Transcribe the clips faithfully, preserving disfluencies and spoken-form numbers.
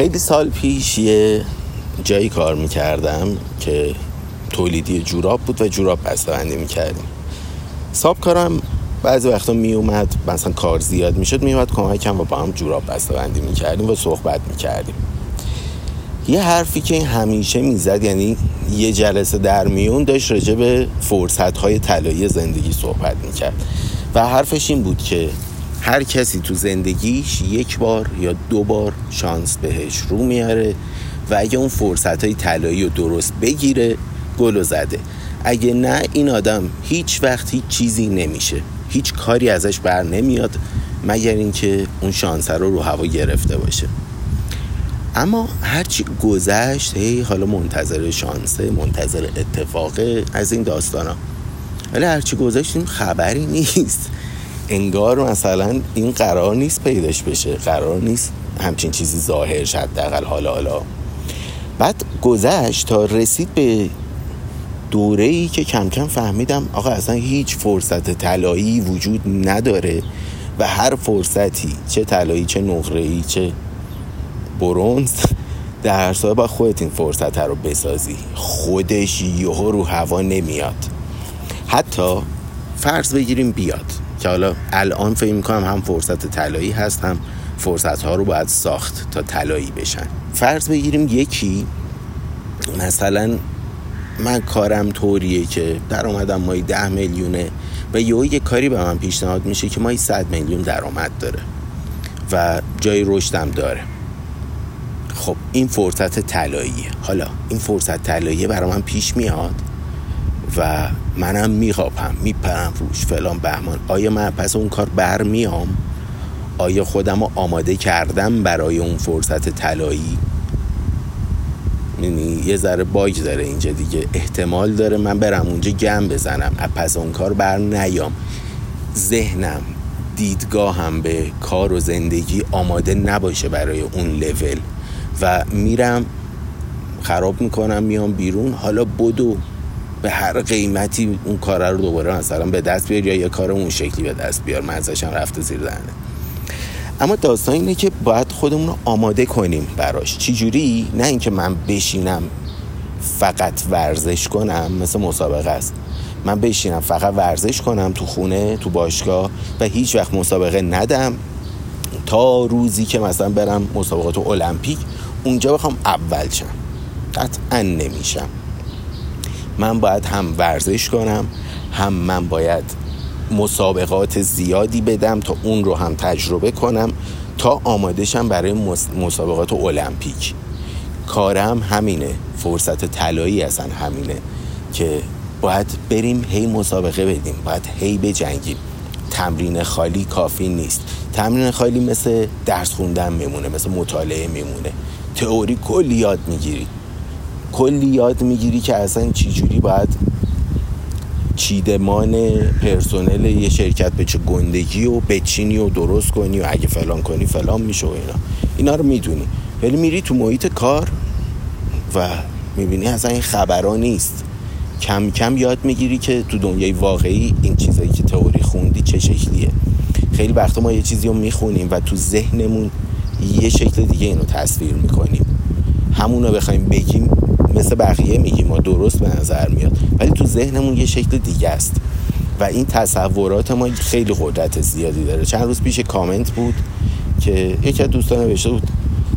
خیلی سال پیش یه جایی کار میکردم که تولیدی جوراب بود و جوراب بسته‌بندی میکردیم. سابکارم بعضی وقتا میومد، مثلا کار زیاد میشد، میومد کمکم و با هم جوراب بسته‌بندی میکردیم و صحبت میکردیم. یه حرفی که همیشه میزد، یعنی یه جلسه در میون داشت، راجع به فرصت‌های طلایی زندگی صحبت میکرد و حرفش این بود که هر کسی تو زندگیش یک بار یا دو بار شانس بهش رو میاره و اگه اون فرصت‌های طلایی رو درست بگیره گلو زده، اگه نه این آدم هیچ وقت هیچ چیزی نمیشه، هیچ کاری ازش بر نمیاد مگر اینکه اون شانس رو رو هوا گرفته باشه. اما هرچی گذشت هی حالا منتظر شانسه، منتظر اتفاقه از این داستانا. ولی هرچی گذشت این خبری نیست، انگار مثلا این قرار نیست پیداش بشه، قرار نیست همچین چیزی ظاهر شد حداقل حالا حالا. بعد گذشت تا رسید به دوره‌ای که کم کم فهمیدم آقا اصلا هیچ فرصت طلایی وجود نداره و هر فرصتی، چه طلایی چه نقره‌ای چه برونز، در هر سال با خودت این فرصت رو بسازی، خودش یهو رو هوا نمیاد. حتی فرض بگیریم بیاد، که حالا الان فکر می‌کنم هم فرصت طلایی هست هم فرصت‌ها رو باید ساخت تا طلایی بشن. فرض بگیریم یکی مثلا من کارم طوریه که درآمدم ماهی ده میلیونه و یهو یه کاری به من پیشنهاد میشه که ماهی صد میلیون درآمد داره و جای رشدم داره. خب این فرصت طلاییه. حالا این فرصت طلاییه برای من پیش میاد و منم میخوابم، میپرم روش، فلان بهمان. آیا من پس اون کار برمیام؟ آیا خودم رو آماده کردم برای اون فرصت طلایی؟ یعنی یه ذره باگ داره اینجا دیگه، احتمال داره من برم اونجا گم بزنم، پس اون کار بر نیام. ذهنم، دیدگاهم به کار و زندگی آماده نباشه برای اون لول و میرم خراب میکنم، میام بیرون. حالا بدو به هر قیمتی اون کار رو دوباره مثلا به دست بیار یا یه کار اون شکلی به دست بیار، مزه‌ش هم رفته زیر دهنه. اما داستان اینه که باید خودمون رو آماده کنیم براش. چی جوری؟ نه اینکه من بشینم فقط ورزش کنم، مثل مسابقه است، من بشینم فقط ورزش کنم تو خونه تو باشگاه و هیچ وقت مسابقه ندم تا روزی که مثلا برم مسابقات المپیک اونجا بخوام اول شم. قطعا نمیشم. من باید هم ورزش کنم، هم من باید مسابقات زیادی بدم تا اون رو هم تجربه کنم تا آماده شم برای مسابقات المپیک. کارم همینه، فرصت طلایی اصلا همینه که باید بریم هی مسابقه بدیم، باید هی بجنگیم. تمرین خالی کافی نیست. تمرین خالی مثل درس خوندن میمونه، مثل مطالعه میمونه. تئوری کلی یاد میگیری، کلی یاد میگیری که اصلا چجوری باید چیدمان پرسنل یه شرکت به چه گندگی و بچینی و درست کنی و اگه فلان کنی فلان میشه و اینا اینا رو میدونی. ولی میری تو محیط کار و میبینی اصلا این خبرها نیست. کم کم یاد میگیری که تو دنیای واقعی این چیزایی که تئوری خوندی چه شکلیه. خیلی وقتا ما یه چیزی رو میخونیم و تو ذهنمون یه شکل دیگه اینو تصویر میکنیم. همون رو بخوایم بگیم مثل بقیه میگیم ما درست به نظر میاد، ولی تو ذهنمون یه شکل دیگه است و این تصورات ما خیلی قدرت زیادی داره. چند روز پیش کامنت بود که یکی از دوستان نوشته بود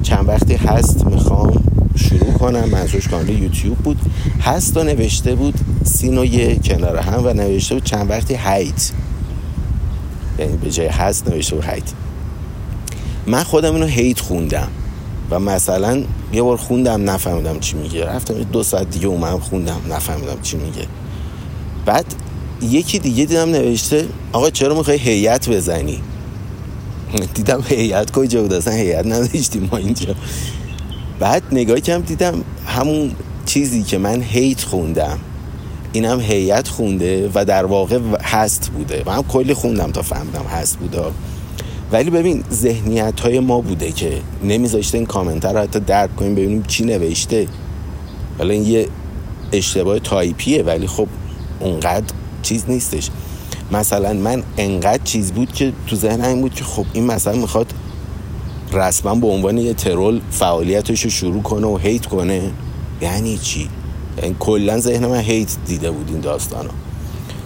چند وقتی هست میخوام شروع کنم، منظورش کانال یوتیوب بود، هست و نوشته بود سین و یه کنار هم و نوشته بود چند وقتی هیت، یعنی به جای هست نوشته بود هیت. من خودم اینو هیت خوندم و مثلا یه بار خوندم نفهمیدم چی میگه، رفتم دو ساعت دیگه اومدم خوندم نفهمیدم چی میگه. بعد یکی دیگه دیدم نوشته آقا چرا میخوای هیئت بزنی؟ دیدم هیئت کجا بود، اصلا هیئت نداشتیم ما اینجا. بعد نگاه کم دیدم همون چیزی که من هیت خوندم اینم هیئت خونده و در واقع هست بوده. من هم کلی خوندم تا فهمیدم هست بوده. ولی ببین ذهنیت‌های ما بوده که نمیذاشته این کامنت رو حتی درک کنیم ببینیم چی نوشته. حالا این یه اشتباه تایپیه ولی خب اونقدر چیز نیستش. مثلا من انقدر چیز بود که تو ذهنم بود که خب این مثلا میخواد رسما به عنوان یه ترول فعالیتش رو شروع کنه و هیت کنه، یعنی چی؟ یعنی کلا ذهن من هیت دیده بود این داستانا.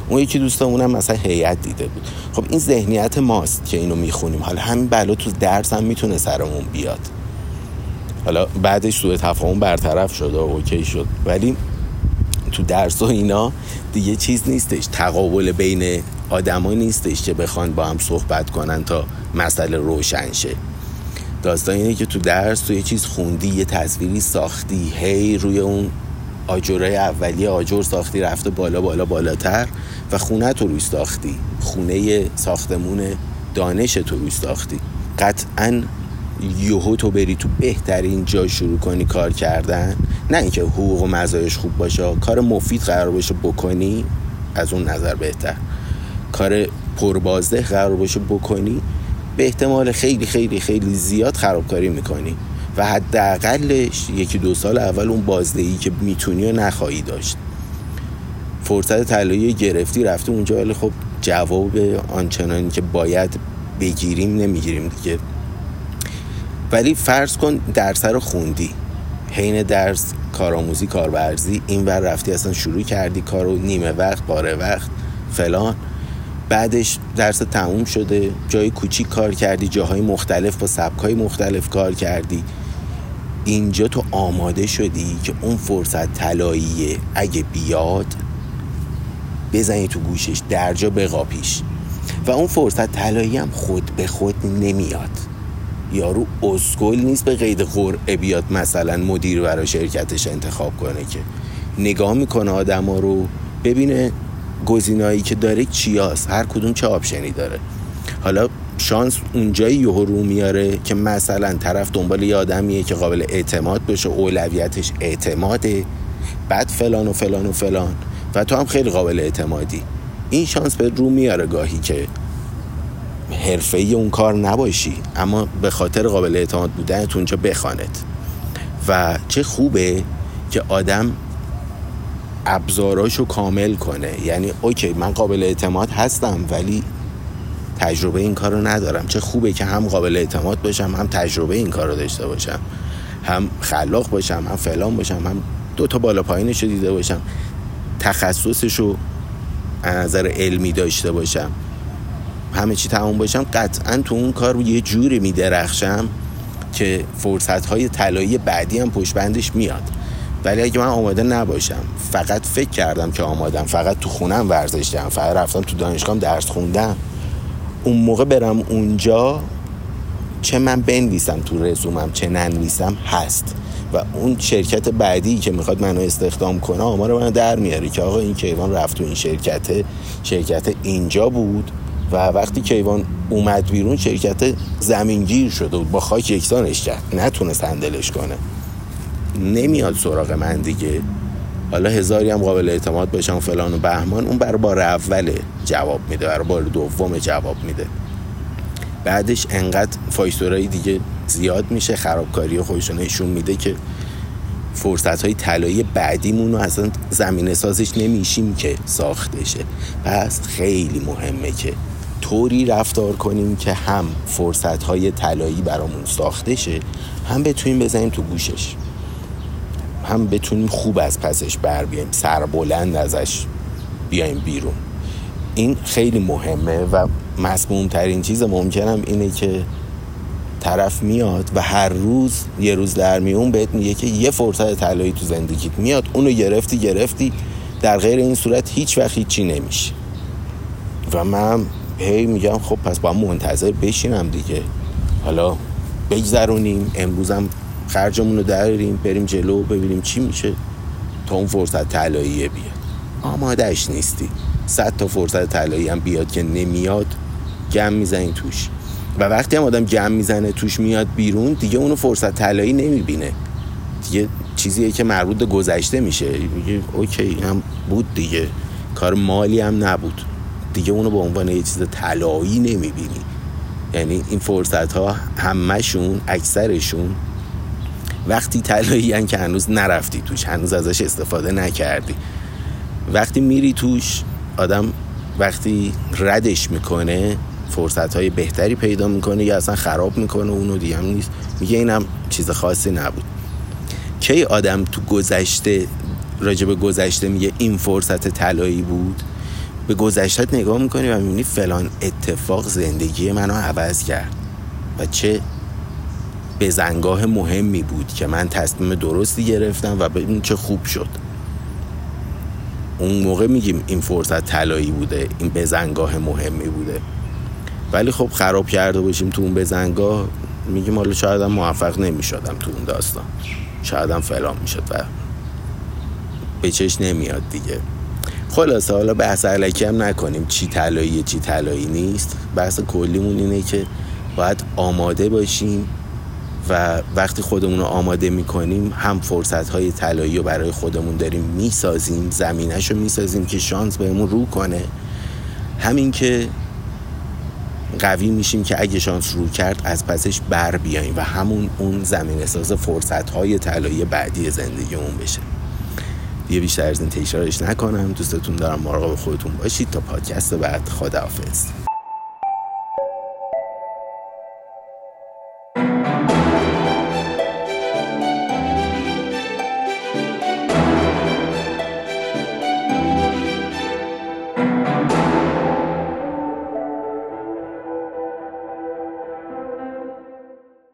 اون یکی دوستامونم مثلا هیئت دیده بود. خب این ذهنیت ماست که اینو میخونیم. حالا همین بلا تو درس هم میتونه سرمون بیاد. حالا بعدش سوء تفاهم برطرف شد و اوکی شد، ولی تو درس و اینا دیگه چیز نیستش، تقابل بین آدمای نیستش که بخوان با هم صحبت کنن تا مسئله روشن شه. داستان اینه که تو درس تو یه چیز خوندی، یه تصویری ساختی، هی روی اون آجرای اولیه آجر ساختی، رفته بالا بالا بالاتر و خونه تو روی ساختی، خونه ساختمون دانش تو روی ساختی. قطعاً یهو تو بری تو بهترین جا شروع کنی کار کردن، نه اینکه حقوق و مزایاش خوب باشه، کار مفید قرار باشه بکنی، از اون نظر بهتر کار پربازده قرار باشه بکنی، به احتمال خیلی خیلی خیلی زیاد خرابکاری میکنی و حداقلش یکی دو سال اول اون بازدهی که میتونی و نخواهی داشت. فرصت طلایی گرفتی، رفتی اونجا، ولی خب جواب آنچنانی که باید بگیریم نمیگیریم دیگه. ولی فرض کن درس رو خوندی، حین درس کارآموزی کارورزی اینور رفتی، اصلا شروع کردی کارو، نیمه وقت باره وقت فلان، بعدش درس تموم شده، جای کوچیک کار کردی، جاهای مختلف با سبکای مختلف کار کردی، اینجا تو آماده شدی که اون فرصت طلاییه اگه بیاد بزنی تو گوشش، درجا بقاپیش. و اون فرصت طلایی هم خود به خود نمیاد، یارو اسکول نیست به قید قرعه بیاد مثلا مدیر برای شرکتش انتخاب کنه، که نگاه میکنه آدم ها رو، ببینه گزینه‌هایی که داره چی هست، هر کدوم چه آپشنی داره. حالا شانس اونجایی یهو رو میاره که مثلا طرف دنبال یه آدمیه که قابل اعتماد بشه، اولویتش اعتماده، بعد فلان و فلان و فلان و تو هم خیلی قابل اعتمادی. این شانس به رو میاره گاهی که حرفه‌ای اون کار نباشی اما به خاطر قابل اعتماد بودنت اونجا بخواند. و چه خوبه که آدم ابزاراشو کامل کنه، یعنی اوکی من قابل اعتماد هستم ولی تجربه این کارو ندارم، چه خوبه که هم قابل اعتماد باشم، هم تجربه این کارو داشته باشم، هم خلاق باشم، هم فلان باشم، هم دو تا بالا پایینشو دیده باشم، تخصصشو از نظر علمی داشته باشم، همه چی تمام باشم. قطعا تو اون کار یه جوری میدرخشم که فرصت‌های طلایی بعدی هم پشت بندش میاد. ولی اگه من آماده نباشم، فقط فکر کردم که آمادم، فقط تو خونم ورزش کردم، فقط رفتم تو دانشگاهم درس خوندم، اون موقع برم اونجا چه من بنویسم تو رزومم چه ننویسم هست و اون شرکت بعدی که میخواد منو استخدام کنه آمار منو در میاره که آقا این کیوان رفت تو این شرکت، شرکت اینجا بود و وقتی کیوان اومد بیرون شرکت زمینگیر شده بود، با خاک یکسانش کرد، نتونست هندلش کنه، نمیاد سراغ من دیگه. حالا هزاری هم قابل اعتماد باشم فلان و بهمان، اون برای بار اول جواب میده، برای بار دوم جواب میده، بعدش انقدر فاکتورهای دیگه زیاد میشه، خرابکاری خودشون نشون میده که فرصت‌های طلایی بعدیمون رو اصلا زمینه سازش نمیشیم که ساخته شه. پس خیلی مهمه که طوری رفتار کنیم که هم فرصت‌های طلایی برامون ساخته شه، هم بتونیم بزنیم تو گوشش، هم بتونیم خوب از پسش بر بیایم، سربلند ازش بیایم بیرون. این خیلی مهمه و مسموم‌ترین چیز ممکنم اینه که طرف میاد و هر روز یه روز در میون بهت میگه که یه فرصت طلایی تو زندگیت میاد، اونو گرفتی گرفتی، در غیر این صورت هیچ وقت هیچی نمیشه. و من هی میگم خب پس باید منتظر بشینم دیگه، حالا بگذرونیم امروزم خرجمون رو دراریم بریم جلو ببینیم چی میشه تا اون فرصت طلاییه بیاد. آمادهش نیستی، صد تا فرصت طلایی هم بیاد که نمیاد گم میزنی توش و وقتی هم آدم جمع میزنه توش میاد بیرون دیگه اونو فرصت طلایی نمیبینه، دیگه چیزیه که مربوط به گذشته میشه، میگه اوکی هم بود دیگه، کار مالی هم نبود دیگه، اونو به عنوان یه چیز طلایی نمیبینی. یعنی این فرصت ها همشون اکثرشون وقتی طلایی ان که هنوز نرفتی توش، هنوز ازش استفاده نکردی. وقتی میری توش آدم وقتی ردش میکنه فرصت‌های بهتری پیدا میکنه یا اصلا خراب میکنه اونو دیگه هم نیست. میگه اینم چیز خاصی نبود. کی آدم تو گذشته راجب گذشته میگه این فرصت طلایی بود؟ به گذشتت نگاه میکنی و میبینی فلان اتفاق زندگی منو عوض کرد و چه بزنگاه مهمی بود که من تصمیم درستی گرفتم و ببین چه خوب شد. اون موقع میگیم این فرصت طلایی بوده، این بزنگاه مهمی بوده. ولی خب خراب کرده باشیم تو اون بزنگاه، میگیم حالا شاید هم موفق نمیشدم تو اون داستان، شاید هم فلان میشد و به چش نمیاد دیگه. خلاصه حالا بحث علکی هم نکنیم، چی طلاییه چی طلایی نیست. بحث کلیمون اینه که باید آماده باشیم و وقتی خودمون رو آماده میکنیم هم فرصت‌های طلایی رو برای خودمون داریم میسازیم، زمینش رو میسازیم که شانس بهمون رو کنه، همین که قوی میشیم که اگه شانس رو کرد از پسش بر بیاییم و همون اون زمین ساز فرصت‌های طلایی بعدی زندگیمون بشه. دیگه بیشتر از این تکرارش نکنم. دوستتون دارم، مراقب خودتون باشید تا پادکست بعد. خداحافظ.